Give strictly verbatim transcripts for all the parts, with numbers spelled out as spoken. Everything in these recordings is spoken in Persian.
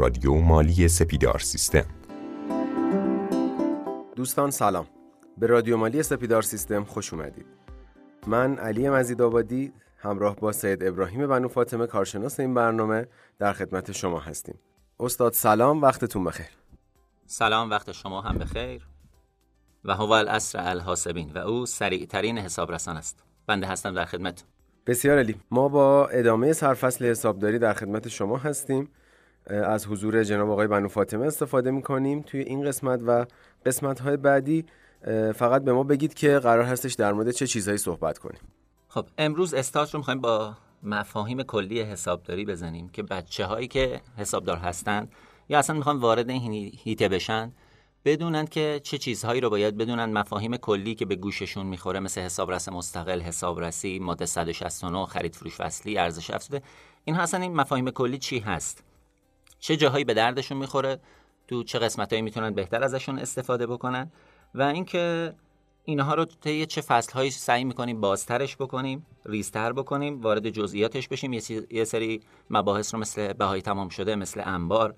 رادیو مالی سپیدار سیستم. دوستان سلام، به رادیو مالی سپیدار سیستم خوش اومدید. من علی مزیدآبادی همراه با سید ابراهیم بنو فاطمه کارشناس این برنامه در خدمت شما هستیم. استاد سلام، وقتتون بخیر. سلام، وقت شما هم بخیر. و هو الاسر الحاسبین، و او سریعترین حسابرسان است. بنده هستم در خدمت. بسیار عالی. ما با ادامه سرفصل حسابداری در خدمت شما هستیم. از حضور جناب آقای بنو فاطمه استفاده می‌کنیم توی این قسمت و قسمت‌های بعدی. فقط به ما بگید که قرار هستش در مورد چه چیزهایی صحبت کنیم. خب امروز استارت رو می‌خوایم با مفاهیم کلی حسابداری بزنیم که بچه‌هایی که حسابدار هستند یا اصلا می‌خوان وارد این هیته بشن بدونن که چه چیزهایی رو باید بدونن، مفاهیم کلی که به گوششون میخوره مثل حسابرس مستقل، حسابرسی، ماده صد و شصت و نه، خرید فروش فصلی، ارزش افزوده. این هستن این مفاهیم کلی چی هست، چه جاهایی به دردشون میخوره، تو چه قسمتایی میتونن بهتر ازشون استفاده بکنن و اینکه اینها رو طی چه فصل‌هایی سعی میکنیم بازترش بکنیم، ریزتر بکنیم، وارد جزئیاتش بشیم. یه سری مباحث رو مثل بهای تمام شده، مثل انبار،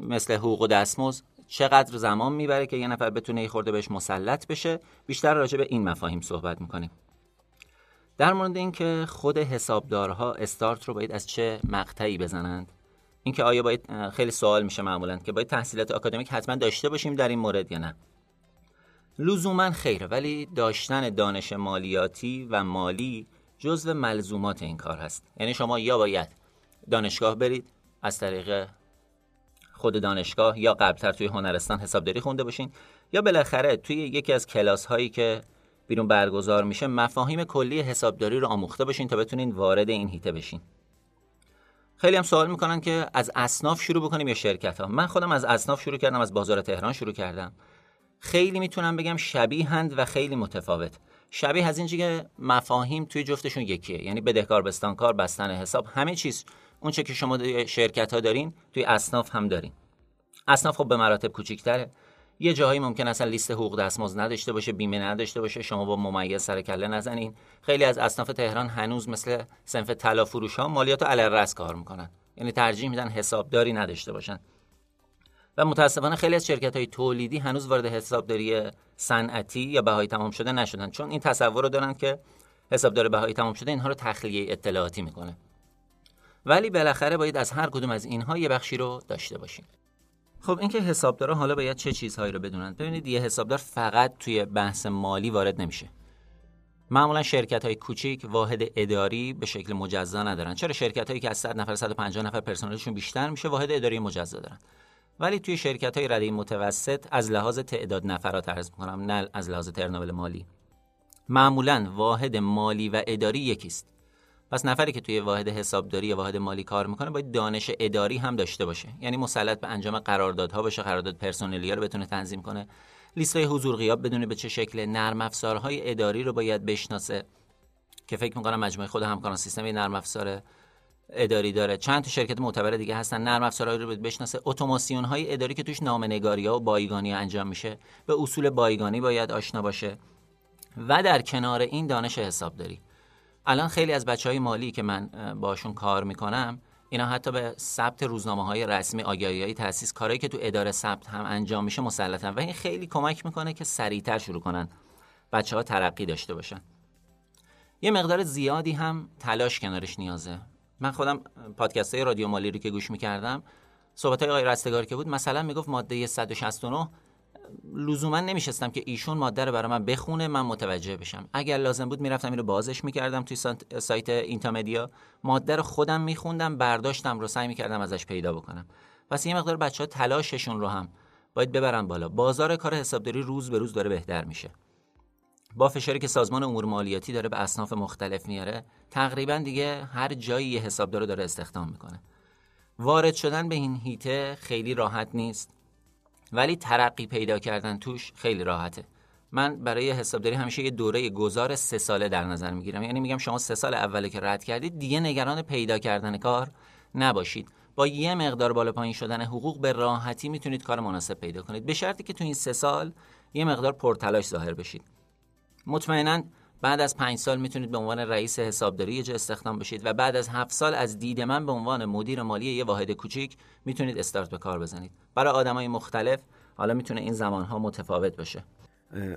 مثل حقوق و دستمزد چقدر زمان میبره که یه نفر بتونه یه خورده بهش مسلط بشه. بیشتر راجع به این مفاهیم صحبت میکنیم. در مورد این که خود حسابدارها استارت رو باید از چه مقطعی بزنند، این که آیا باید، خیلی سوال میشه معمولاً که باید تحصیلات آکادمیک حتما داشته باشیم در این مورد یا نه. لزوماً خیر، ولی داشتن دانش مالیاتی و مالی جزو ملزومات این کار هست. یعنی شما یا باید دانشگاه برید از طریق خود دانشگاه یا قبلتر توی هنرستان حسابداری خونده باشین، یا بالاخره توی یکی از کلاس هایی که بیرون برگزار میشه مفاهیم کلی حسابداری رو آموخته باشین تا بتونین وارد این هیته بشین. خیلی هم سوال میکنن که از اصناف شروع بکنیم یا شرکت ها. من خودم از اصناف شروع کردم، از بازار تهران شروع کردم. خیلی میتونم بگم شبیهند و خیلی متفاوت. شبیه از اینجه که مفاهیم توی جفتشون یکیه، یعنی بدهکار، بستانکار، بستن حساب، همه چیز اون چه که شما توی شرکت‌ها دارین توی اصناف هم دارین. اصناف خب به مراتب کوچیک‌تره. یه جاهایی ممکن اصلا لیست حقوق دستمزد نداشته باشه، بیمه نداشته باشه، شما با ممیز سر کله نزنین. خیلی از اصناف تهران هنوز مثل صنف طلا فروش‌ها مالیات علی الراس کار میکنن، یعنی ترجیح میدن حسابداری نداشته باشن. و متأسفانه خیلی از شرکت‌های تولیدی هنوز وارد حسابداری صنعتی یا بهای تمام شده نشدن، چون این تصور رو دارن که حسابدار بهای تمام شده اینها رو تخلیه اطلاعاتی میکنه. ولی بالاخره باید از هر کدوم از اینها یه بخشی رو داشته باشیم. خب اینکه حسابدارا حالا باید چه چیزهایی رو بدونن؟ ببینید یه حسابدار فقط توی بحث مالی وارد نمیشه. معمولا شرکت‌های کوچیک واحد اداری به شکل مجزا ندارن. چرا شرکت‌هایی که از صد نفر صد و پنجاه نفر پرسنلشون بیشتر میشه واحد اداری مجزا دارن. ولی توی شرکت‌های رده متوسط از لحاظ تعداد نفرات عرض می‌کنم، نه از لحاظ ترنبل مالی، معمولا واحد مالی و اداری یکیست. پس نفری که توی واحد حسابداری یا واحد مالی کار میکنه باید دانش اداری هم داشته باشه، یعنی مسلط به انجام قراردادها باشه، قرارداد پرسنلی‌ها رو بتونه تنظیم کنه، لیست‌های حضور غیاب بدونه به چه شکل، نرم افزارهای اداری رو باید بشناسه که فکر میکنم مجموعه خود همکاران سیستم نرم افزار اداری داره. چند تا شرکت معتبر دیگه هستن نرم افزارهای رو باید بشناسه، اتوماسیون‌های اداری که توش نامه‌نگاری‌ها و بایگانی‌ها انجام میشه، به اصول بایگانی باید آشنا باشه و در کنار این دانش حسابداری. الان خیلی از بچهای مالی که من باشون کار میکنم اینا حتی به ثبت روزنامه‌های رسمی، آگهی‌های تأسیس، کارهایی که تو اداره ثبت هم انجام میشه مسلطن و این خیلی کمک میکنه که سریعتر شروع کنن، بچه‌ها ترقی داشته باشن. یه مقدار زیادی هم تلاش کنارش نیازه. من خودم پادکست‌های رادیو مالی رو که گوش میکردم، صحبت‌های آقای رستگار که بود، مثلا میگفت ماده صد و شصت و نه، لزوما نمیشستم که ایشون ماده رو برای من بخونه من متوجه بشم. اگر لازم بود میرفتم اینو بازش میکردم توی سایت اینتامدیا، ماده رو خودم میخوندم، برداشتم رو سعی میکردم ازش پیدا بکنم. پس یه مقدار بچه‌ها تلاششون رو هم باید ببرن بالا. بازار کار حسابداری روز به روز داره بهتر میشه. با فشاری که سازمان امور مالیاتی داره به اصناف مختلف میاره، تقریبا دیگه هر جایی یه حسابدار داره استخدام میکنه. وارد شدن به این هیته خیلی راحت نیست، ولی ترقی پیدا کردن توش خیلی راحته. من برای حسابداری همیشه یه دوره گذار سه ساله در نظر میگیرم، یعنی میگم شما سه سال اولی که رد کردید دیگه نگران پیدا کردن کار نباشید. با یه مقدار بالا پایین شدن حقوق به راحتی میتونید کار مناسب پیدا کنید، به شرطی که تو این سه سال یه مقدار پرتلاش ظاهر بشید. مطمئناً بعد از پنج سال میتونید به عنوان رئیس حسابداری یه جا استخدام بشید و بعد از هفت سال از دید من به عنوان مدیر مالی یه واحد کوچیک میتونید استارت به کار بزنید. برای آدمای مختلف حالا میتونه این زمانها متفاوت بشه.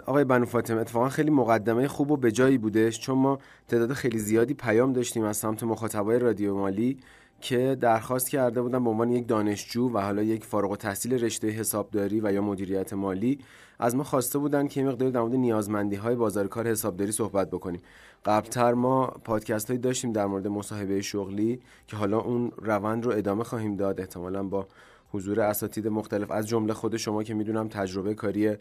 آقای بنو فاطمه، اتفاقا خیلی مقدمه خوب و به جایی بودش، چون ما تعداد خیلی زیادی پیام داشتیم از سمت مخاطبای رادیو مالی که درخواست کرده بودن به عنوان یک دانشجو و حالا یک فارغ التحصیل رشته حسابداری و یا مدیریت مالی از ما خواسته بودن که مقداری در مورد نیازمندی‌های بازار کار حسابداری صحبت بکنیم. قبلتر ما پادکست‌هایی داشتیم در مورد مصاحبه شغلی که حالا اون روند رو ادامه خواهیم داد، احتمالاً با حضور اساتید مختلف از جمله خود شما که میدونم تجربه کاری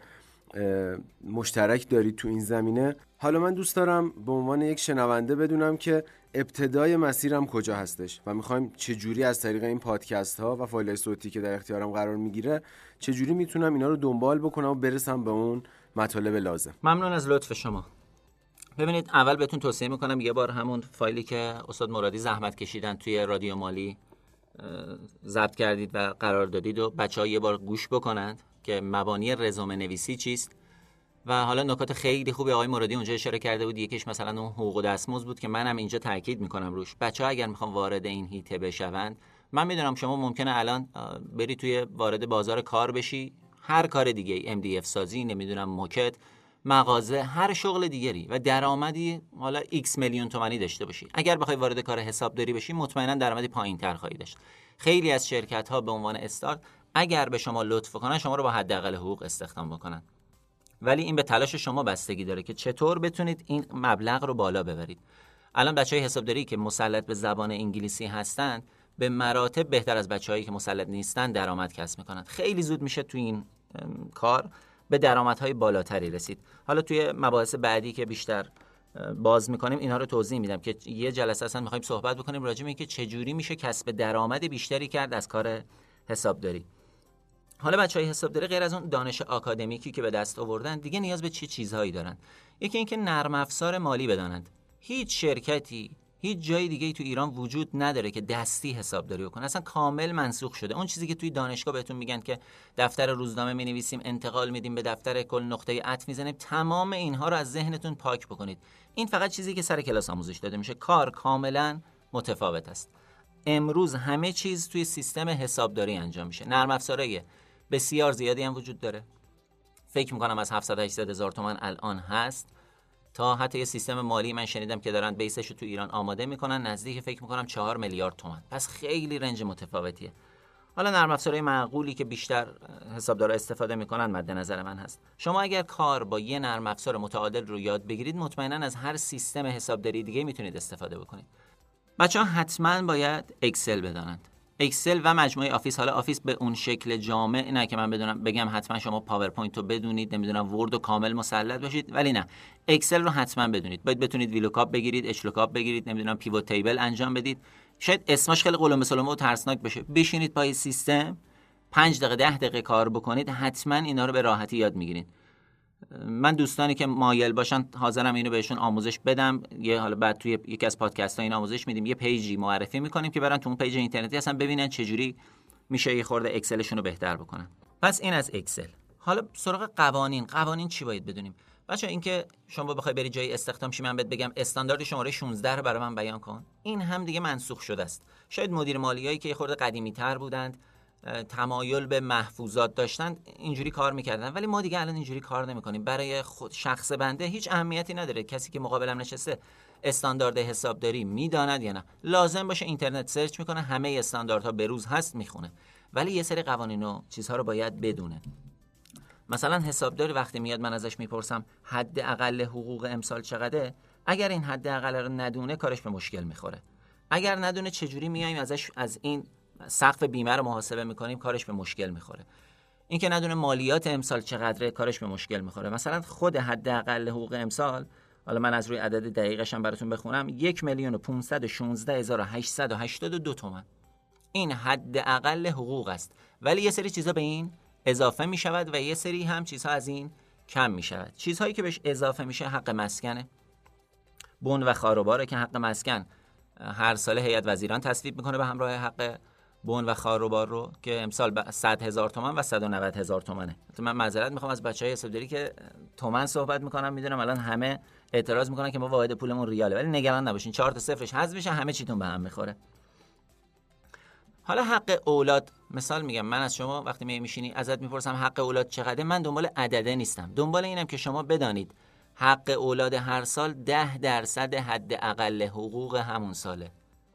مشترک دارید تو این زمینه. حالا من دوست دارم به عنوان یک شنونده بدونم که ابتدای مسیرم کجا هستش و میخوایم چجوری از طریق این پادکست ها و فایل های صوتی که در اختیارم قرار میگیره چجوری میتونم اینا رو دنبال بکنم و برسم به اون مطالب لازم. ممنون از لطف شما. ببینید، اول بهتون توصیه میکنم یه بار همون فایلی که استاد مرادی زحمت کشیدن توی رادیو مالی ضبط کردید و قرار دادید و بچه‌ها یه بار گوش بکنند که مبانی رزومه نویسی چیست. و حالا نکات خیلی خوبی آقای موردی اونجا اشاره کرده بود، یکیش مثلا اون حقوق دستمزد بود که منم اینجا تاکید میکنم روش. بچه‌ها اگر میخوان وارد این هیته بشوند، من میدونم شما ممکنه الان بری توی وارد بازار کار بشی، هر کار دیگه، ام دی اف سازی، نمیدونم موکت، مغازه، هر شغل دیگری و درآمدی حالا ایکس میلیون تومانی داشته باشی. اگر بخوای وارد کار حسابداری بشی مطمئنا درآمدی پایین‌تر خواهی داشت. خیلی از شرکت‌ها به عنوان استارت اگر به شما لطف کنن شما رو با حداقل حقوق استخدام بکنن، ولی این به تلاش شما بستگی داره که چطور بتونید این مبلغ رو بالا ببرید. الان بچهای حسابداری که مسلط به زبان انگلیسی هستن به مراتب بهتر از بچهایی که مسلط نیستن درآمد کسب میکنن. خیلی زود میشه تو این کار به درآمدهای بالاتری رسید. حالا توی مباحث بعدی که بیشتر باز میکنیم اینا رو توضیح میدم که یه جلسه اصلا میخوایم صحبت بکنیم راجع به اینکه چه جوری میشه کسب درآمد بیشتری کرد از کار حسابداری. حالا بچهای حسابداری غیر از اون دانش آکادمیکی که به دست آوردن دیگه نیاز به چه چی چیزهایی دارن؟ یکی اینکه نرم افزار مالی بدانند. هیچ شرکتی، هیچ جای دیگه تو ایران وجود نداره که دستی حسابداری بکنه. اصلا کامل منسوخ شده. اون چیزی که توی دانشگاه بهتون میگن که دفتر روزنامه می‌نویسیم، انتقال میدیم به دفتر کل، نقطه عطف میزنیم، تمام اینها رو از ذهنتون پاک بکنید. این فقط چیزی که سر کلاس آموزش داده میشه. کار کاملا متفاوت است. امروز همه چیز توی سیستم حسابداری انجام میشه. نرم افزارهای بسیار زیادی هم وجود داره. فکر میکنم از هفتصد هشتصد هزار تومان الان هست تا حتی یه سیستم مالی من شنیدم که دارن بیسش رو تو ایران آماده میکنن نزدیک فکر میکنم چهار میلیارد تومان. پس خیلی رنج متفاوتیه. حالا نرم افزارهای معقولی که بیشتر حسابدارا استفاده میکنن مد نظر من هست. شما اگر کار با یه نرم افزار متعادل رو یاد بگیرید مطمئنا از هر سیستم حسابداری دیگه میتونید استفاده بکنید. بچه‌ها حتما باید اکسل بدانند. اکسل و مجموعه آفیس. حالا آفیس به اون شکل جامع نه که من بدونم بگم حتما شما پاورپوینت رو بدونید، نمیدونم ورد رو کامل مسلط باشید، ولی نه، اکسل رو حتما بدونید. باید بتونید ویلوکاپ بگیرید، اچلوکاپ بگیرید، نمیدونم پیوت تیبل انجام بدید. شاید اسمش خیلی قلمبه سلمبه و ترسناک بشه. بشینید پای سیستم پنج دقیقه ده دقیقه کار بکنید، حتما اینا رو به راحتی یاد میگیرید. من دوستانی که مایل باشن حاضرم اینو بهشون آموزش بدم. یه حالا بعد توی یکی از پادکست‌ها این آموزش میدیم، یه پیجی معرفی میکنیم که برن تو اون پیج اینترنتی اصلا ببینن چجوری میشه یه خورده اکسلشون رو بهتر بکنن. پس این از اکسل. حالا سراغ قوانین. قوانین چی باید بدونیم بچا؟ اینکه شما بخوای بری جای استخدام شی من بهت بگم استاندارد شماره شانزده رو برام بیان کن، این هم دیگه منسوخ شده است. شاید مدیر مالیایی که یه خورده قدیمی‌تر بودند تمایل به محفوظات داشتن اینجوری کار میکردن، ولی ما دیگه الان اینجوری کار نمیکنیم. برای خود شخص بنده هیچ اهمیتی نداره کسی که مقابلم نشسته استاندارد حسابداری میداند یا نه. لازم باشه اینترنت سرچ میکنه، همه استانداردها به روز هست، میخونه، ولی یه سری قوانین و چیزها رو باید بدونه. مثلا حسابدار وقتی میاد من ازش میپرسم حد اقل حقوق امسال چقدره، اگر این حد اقل رو ندونه کارش به مشکل میخوره. اگر ندونه چجوری میایم ازش از این سقف بیمه رو محاسبه میکنیم، کارش به مشکل میخوره. این که ندونه مالیات امسال چقدره، کارش به مشکل میخوره. مثلا خود حداقل حقوق امسال، حالا من از روی عدد دقیقش هم براتون بخونم، یک میلیون و پونصد و شونزده هزار و هشتصد و هشتاد و دو تومن. این حداقل حقوق است، ولی یه سری چیزا به این اضافه میشود و یه سری هم چیزها از این کم میشود. چیزهایی که بهش اضافه میشه حق مسکنه، بن و خاروباره که حق مسکن هر سال هیئت وزیران تصویب میکنه به همراه حق بون و خاروبار رو که امسال صد هزار تومان و صد و نود هزار تومانه. من معذرت میخوام از بچهای حسابداری که تومان صحبت میکنم، میدونم الان همه اعتراض میکنن که ما واحد پولمون ریاله، ولی نگران نباشین، چهار تا صفرش حذف میشه، همه چیتون به هم میخوره. حالا حق اولاد، مثال میگم، من از شما وقتی میشینی ازت میپرسم حق اولاد چقدره، من دنبال عدده نیستم، دنبال اینم که شما بدانید حق اولاد هر سال ده درصد حداقل حقوق همون ساله.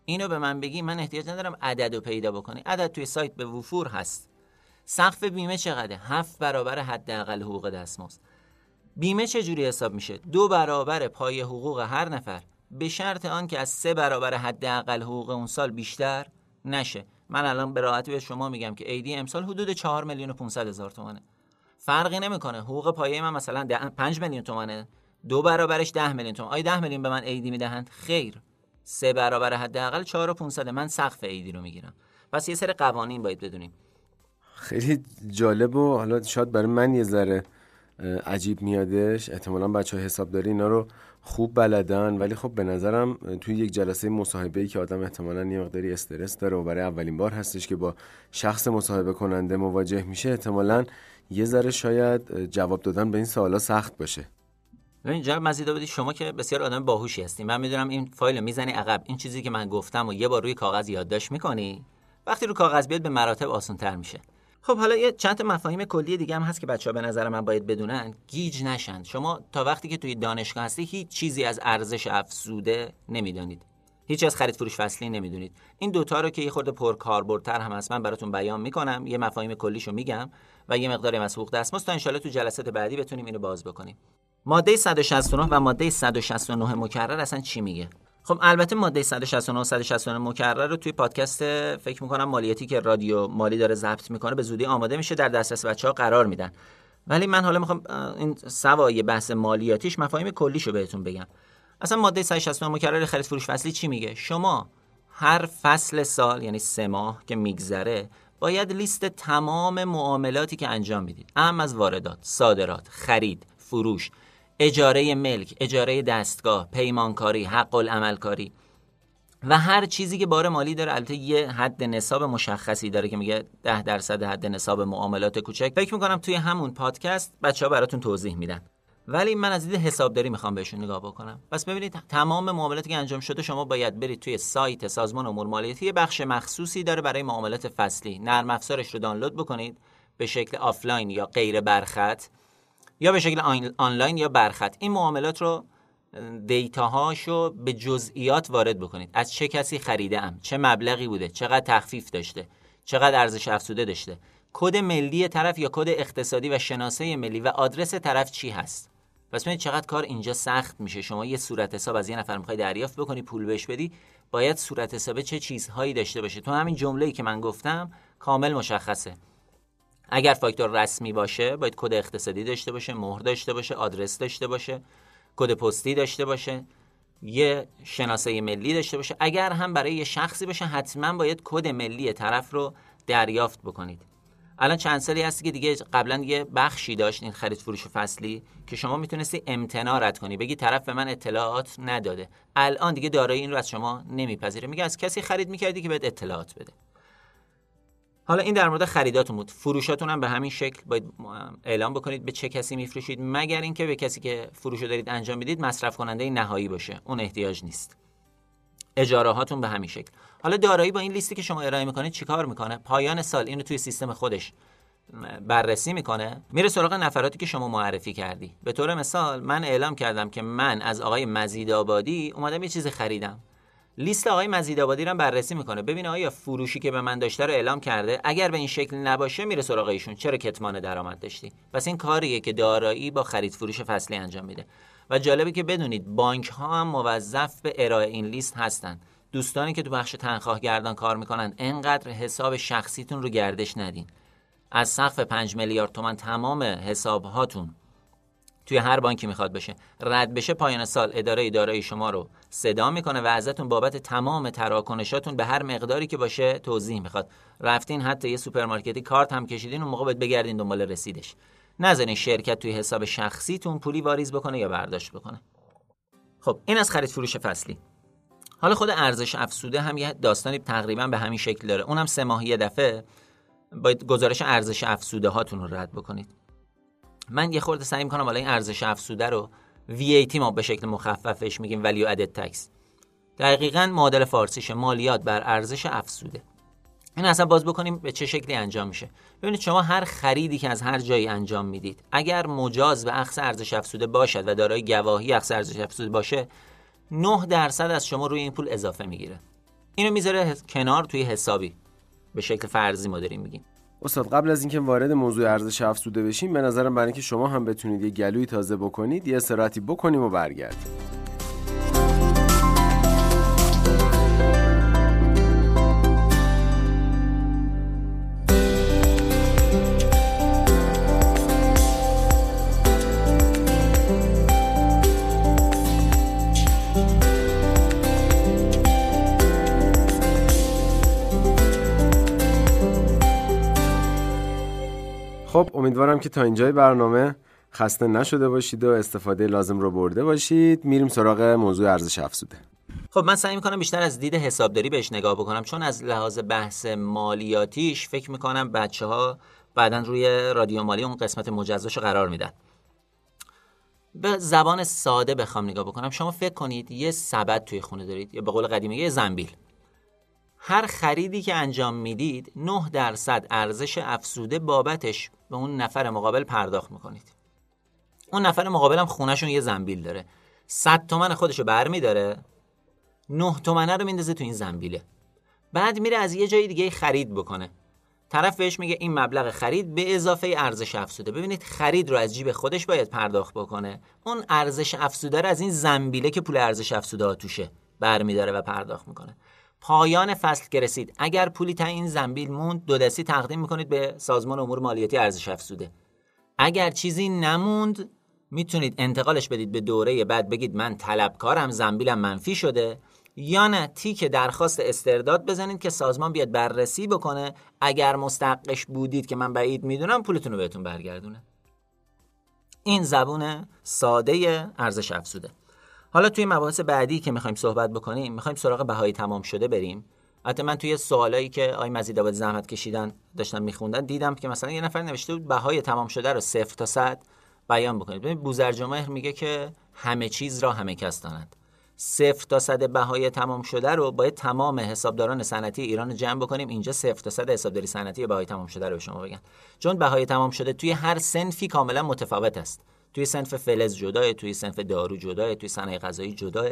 اینو به من بگی، من احتیاج ندارم عددو پیدا بکنی، عدد توی سایت به وفور هست. سقف بیمه چقدره؟ هفت برابر حداقل حقوق دستمزد. بیمه چه جوری حساب میشه؟ دو برابر پای حقوق هر نفر، به شرط آن که از سه برابر حداقل حقوق اون سال بیشتر نشه. من الان به راحتی به شما میگم که ایدی امسال حدود چهار میلیون و پانصد هزار تومانه. فرقی نمیکنه، حقوق پایه من مثلا پنج میلیون تومانه، دو برابرش ده میلیون تومان. آیا ده میلیون به من ایدی میدهند؟ خیر، سه برابر حداقل چهار و پانصد. من سقف ایدی رو میگیرم. پس یه سری قوانین باید بدونیم. خیلی جالب و حالا شاید برای من یه ذره عجیب میادش، احتمالاً بچه‌ها حسابداری اینا رو خوب بلدن، ولی خب به نظرم توی یک جلسه مصاحبه‌ای که آدم احتمالاً یه مقداری استرس داره و برای اولین بار هستش که با شخص مصاحبه کننده مواجه میشه، احتمالاً یه ذره شاید جواب دادن به این سوالا سخت باشه. ببین جناب مزیدآبادی، شما که بسیار آدم باهوشی هستین، من میدونم این فایل رو میزنی عقب، این چیزی که من گفتم و یه بار روی کاغذ یادداشت میکنی، وقتی رو کاغذ بیاد به مراتب آسان‌تر میشه. خب حالا یه چند تا مفاهیم کلی دیگه هم هست که بچه‌ها به نظر من باید بدونن، گیج نشن. شما تا وقتی که توی دانشگاه هستی هیچ چیزی از ارزش افزوده نمیدونید، هیچ از خرید فروش فصلی نمیدونید. این دوتا رو که یه خورده پرکاربردتر هم هست من براتون بیان میکنم، یه مفاهیم کلیشو میگم و یه مقداری از حقوق دستمزد، تا ان شاءالله تو جلسات بعدی بتونیم اینو باز بکنیم. ماده صد و شصت و نه و ماده صد و شصت و نه مکرر اصلا چی میگه؟ خب البته ماده صد و شصت و نه و صد و شصت و نه مکرر رو توی پادکست فکر میکنم مالیاتی که رادیو مالی داره ضبط میکنه به زودی آماده میشه، در دسترس بچه‌ها قرار میدن. ولی من حالا میخوام این سوای بحث مالیاتیش مفاهیم کلیشو بهتون بگم. اصلا ماده صد و شصت و نه مکرر خرید فروش فصلی چی میگه؟ شما هر فصل سال، یعنی سه ماه که میگذره، باید لیست تمام معاملاتی که انجام میدید، اهم از واردات، صادرات، خرید، فروش، اجاره ملک، اجاره دستگاه، پیمانکاری، حق العملکاری و هر چیزی که بار مالی داره، البته یه حد نصاب مشخصی داره که میگه ده درصد حد نصاب معاملات کوچک. فکر میکنم توی همون پادکست بچه‌ها براتون توضیح میدن، ولی من از دید حسابداری میخوام بهشون نگاه بکنم. پس ببینید تمام معاملاتی که انجام شده، شما باید برید توی سایت سازمان امور مالیاتی، یه بخش مخصوصی داره برای معاملات فصلی، نرم افزارش رو دانلود بکنید به شکل آفلاین یا غیر برخط، یا به شکل آنلاین یا برخط. این معاملات رو، دیتاهاشو به جزئیات وارد بکنید. از چه کسی خریده ام، چه مبلغی بوده، چقدر تخفیف داشته، چقدر ارزش افزوده داشته، کد ملی طرف یا کد اقتصادی و شناسه ملی و آدرس طرف چی هست. پس ببینید چقدر کار اینجا سخت میشه. شما یه صورت حساب از یه نفر میخوای دریافت بکنی، پول بهش بدی، باید صورت حساب چه چیزهایی داشته باشه. تو همین جمله‌ای که من گفتم کامل مشخصه. اگر فاکتور رسمی باشه، باید کد اقتصادی داشته باشه، مهر داشته باشه، آدرس داشته باشه، کد پستی داشته باشه، یه شناسه ملی داشته باشه. اگر هم برای یه شخصی باشه، حتما باید کد ملی طرف رو دریافت بکنید. الان چند سالی هست که دیگه قبلا یه بخشی داشت این خرید فروش فصلی که شما میتونستی امتناع رد کنی، بگی طرف به من اطلاعات نداده. الان دیگه دارای این رو از شما نمیپذیره، میگه از کسی خرید میکردی که بهت اطلاعات بده. حالا این در مورد خریداتون بود. فروشاتون هم به همین شکل باید اعلام بکنید به چه کسی میفروشید، مگر اینکه به کسی که فروشو دارید انجام میدید مصرف کننده نهایی باشه، اون احتیاج نیست. اجاره هاتون به همین شکل. حالا دارایی با این لیستی که شما ارائه میکنید چیکار میکنه؟ پایان سال اینو توی سیستم خودش بررسی میکنه، میره سراغ نفراتی که شما معرفی کردی. به طور مثال من اعلام کردم که من از آقای مزیدآبادی اومدم یه چیز خریدم، لیست آقای مزیدآبادی رو بررسی میکنه، ببینه آیا فروشی که به من داشته رو اعلام کرده. اگر به این شکل نباشه میره سراغ ایشون، چرا کتمان درآمد داشتی. پس این کاریه که دارایی با خرید فروش فصلی انجام میده. و جالبه که بدونید بانک ها هم موظف به ارائه این لیست هستن. دوستانی که تو بخش تنخواه گردان کار میکنن، انقدر حساب شخصیتون رو گردش ندین. از سقف پنج میلیارد تومان تمام حساب هاتون توی هر بانکی میخواد بشه رد بشه، پایان سال اداره دارایی شما رو صدا میکنه و ازتون بابت تمام تراکنشاتون به هر مقداری که باشه توضیح میخواد. رفتین حتی یه سوپرمارکتی کارت هم کشیدین، اون موقع باید بگردین دنبال رسیدش. نذارین شرکت توی حساب شخصیتون پولی واریز بکنه یا برداشت بکنه. خب این از خرید فروش فصلی. حالا خود ارزش افزوده هم یه داستانی تقریبا به همین شکل داره. اونم سه ماه یه دفعه باید گزارش ارزش افزوده هاتون رو رد بکنید. من یه خورده سعی می‌کنم حالا این ارزش افزوده رو وی ای تی ما به شکل مخففش میگیم value added tax. دقیقاً معادل فارسیش مالیات بر ارزش افزوده. این اصلا باز بکنیم به چه شکلی انجام میشه. ببینید شما هر خریدی که از هر جایی انجام میدید، اگر مجاز به اخذ ارزش افزوده باشد و دارای گواهی اخذ ارزش افزوده باشه، نه درصد از شما روی این پول اضافه میگیره. اینو میذاره کنار توی حسابی به شکل فرضی ما داریم میگیم. استاد قبل از اینکه وارد موضوع ارزش افزوده بشیم، به نظرم برای اینکه شما هم بتونید یه گلوی تازه بکنید، یه استراحتی بکنیم و برگردیم. خب امیدوارم که تا اینجای برنامه خسته نشده باشید و استفاده لازم رو برده باشید. میریم سراغ موضوع ارزش افزوده. خب من سعی میکنم بیشتر از دید حسابداری بهش نگاه بکنم، چون از لحاظ بحث مالیاتیش فکر میکنم بچه ها بعداً روی رادیو مالی اون قسمت مجزاشو قرار میدن. به زبان ساده بخوام نگاه بکنم، شما فکر کنید یه سبد توی خونه دارید، یا به قول قدیمی یه زنبیل. هر خریدی که انجام میدید نه درصد ارزش افزوده بابتش به اون نفر مقابل پرداخت میکنید. اون نفر مقابل هم خونهشون یه زنبیل داره، صد تومن خودشو برمی داره، نه تومنه رو میندازه تو این زنبیله. بعد میره از یه جای دیگه خرید بکنه، طرف بهش میگه این مبلغ خرید به اضافه ارزش افزوده. ببینید خرید رو از جیب خودش باید پرداخت بکنه، اون ارزش افزوده رو از این زنبیله که پول ارزش افزوده توشه برمی داره و پرداخت میکنه. پایان فصل که رسید، اگر پولی تا این زنبیل موند، دو دستی تقدیم میکنید به سازمان امور مالیاتی ارزش افزوده. اگر چیزی نموند میتونید انتقالش بدید به دوره بعد، بگید من طلبکارم، زنبیلم منفی شده، یا نه تیک درخواست استرداد بزنید که سازمان بیاد بررسی بکنه، اگر مستحقش بودید که من بعید میدونم پولتون رو بهتون برگردونه. این زبون ساده ارزش افزوده. حالا توی مباحث بعدی که میخوایم صحبت بکنیم، میخوایم سراغ بهای تمام شده بریم. البته من توی سوالایی که آی مزیدآبادی زحمت کشیدن داشتم میخوندن، دیدم که مثلا یه نفر نوشته بود بهای تمام شده رو صفر تا صد بیان بکنید. ببین بوزرجمهر میگه که همه چیز را همه کس دانند. صفر تا صد بهای تمام شده رو باید تمام حسابداران صنعتی ایران جمع بکنیم، اینجا صفر تا صد حسابداری صنعتی بهای تمام شده رو به شما بگن. چون بهای تمام شده توی هر صنفی کاملا متفاوت است. توی صنف فلز جداه، توی صنف دارو جداه، توی صنایع غذایی جداه،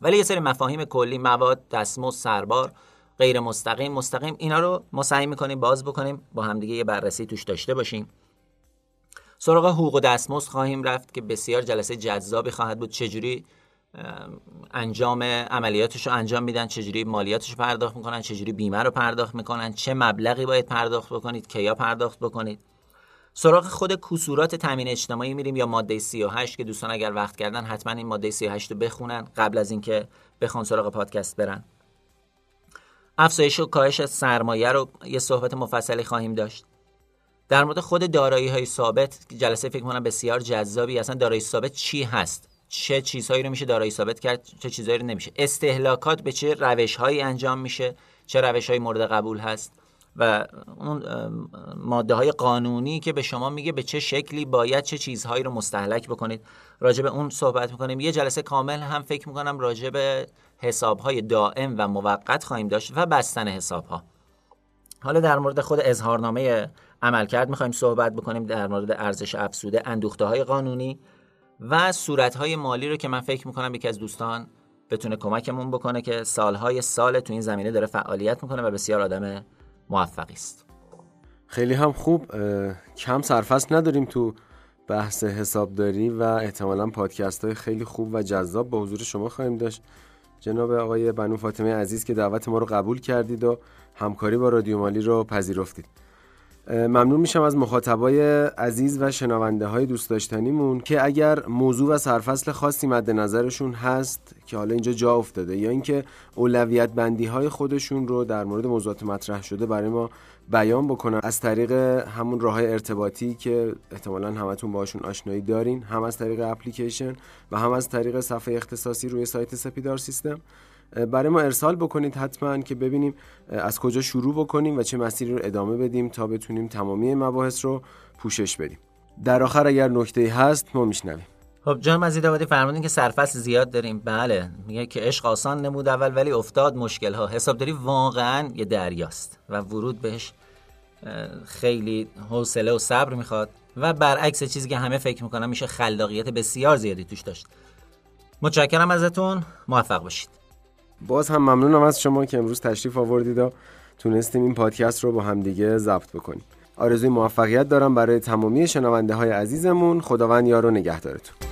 ولی یه سری مفاهیم کلی، مواد، دستمزد، سربار، غیر مستقیم، مستقیم، اینا رو ما سعی می‌کنیم باز بکنیم، با همدیگه یه بررسی توش داشته باشیم. سراغ حقوق و دستمزد خواهیم رفت که بسیار جلسه جذابی خواهد بود، چجوری انجام عملیاتش رو انجام میدن، چجوری مالیاتش رو پرداخت می‌کنن، چجوری بیمه رو پرداخت می‌کنن، چه مبلغی باید پرداخت بکنید، کیا پرداخت بکنید. سراغ خود کسورات تامین اجتماعی میریم، یا ماده سی و هشت که دوستان اگر وقت کردن حتما این ماده سی و هشت رو بخونن قبل از اینکه بخوان سراغ پادکست برن. افزایش و کاهش سرمایه رو یه صحبت مفصلی خواهیم داشت. در مورد خود دارایی های ثابت جلسه فکر کنم بسیار جذابی، اصلا دارایی ثابت چی هست، چه چیزهایی رو میشه دارایی ثابت کرد، چه چیزهایی رو نمیشه، استهلاکات به چه روش‌هایی انجام میشه، چه روش‌های مورد قبول هست، و اون ماده های قانونی که به شما میگه به چه شکلی باید چه چیزهایی رو مستهلک بکنید، راجع به اون صحبت میکنیم. یه جلسه کامل هم فکر میکنم راجع به حسابهای دائم و موقت خواهیم داشت و بستن حسابها. حالا در مورد خود اظهارنامه عملکرد میخوایم صحبت بکنیم، در مورد ارزش افزوده، اندوخته های قانونی و صورتهای مالی رو که من فکر میکنم یکی از دوستان بتونه کمکمون بکنه که سالهای سال تو این زمینه داره فعالیت میکنه و بسیار آدم موفقی است. خیلی هم خوب، کم سرفصل نداریم تو بحث حسابداری و احتمالاً پادکست‌های خیلی خوب و جذاب به حضور شما خواهیم داشت. جناب آقای بنو فاطمه عزیز که دعوت ما رو قبول کردید و همکاری با رادیو مالی رو پذیرفتید. ممنون میشم از مخاطبای عزیز و شنونده‌های دوست داشتنیمون که اگر موضوع و سرفصل خاصی مد نظرشون هست که حالا اینجا جا افتاده، یا اینکه اولویت بندی‌های خودشون رو در مورد موضوعات مطرح شده برای ما بیان بکنن، از طریق همون راه‌های ارتباطی که احتمالاً همتون باهاشون آشنایی دارین، هم از طریق اپلیکیشن و هم از طریق صفحه اختصاصی روی سایت سپیدار سیستم، برای ما ارسال بکنید حتما که ببینیم از کجا شروع بکنیم و چه مسیری رو ادامه بدیم تا بتونیم تمامی مباحث رو پوشش بدیم. در آخر اگر نکته‌ای هست ما میشنویم. خب جناب مزیدآبادی فرمودین که سرفصل زیاد داریم. بله، میگه که عشق آسان نمود اول ولی افتاد مشکل ها. حسابداری واقعا یه دریاست و ورود بهش خیلی حوصله و صبر میخواد و برعکس چیزی که همه فکر میکنن میشه خلاقیت بسیار زیادی توش داشت. متشکرم ازتون، موفق باشید. باز هم ممنونم از شما که امروز تشریف آوردید و تونستیم این پادکست رو با همدیگه ضبط بکنیم. آرزوی موفقیت دارم برای تمامی شنونده های عزیزمون. خداوند یار و نگهدارتون.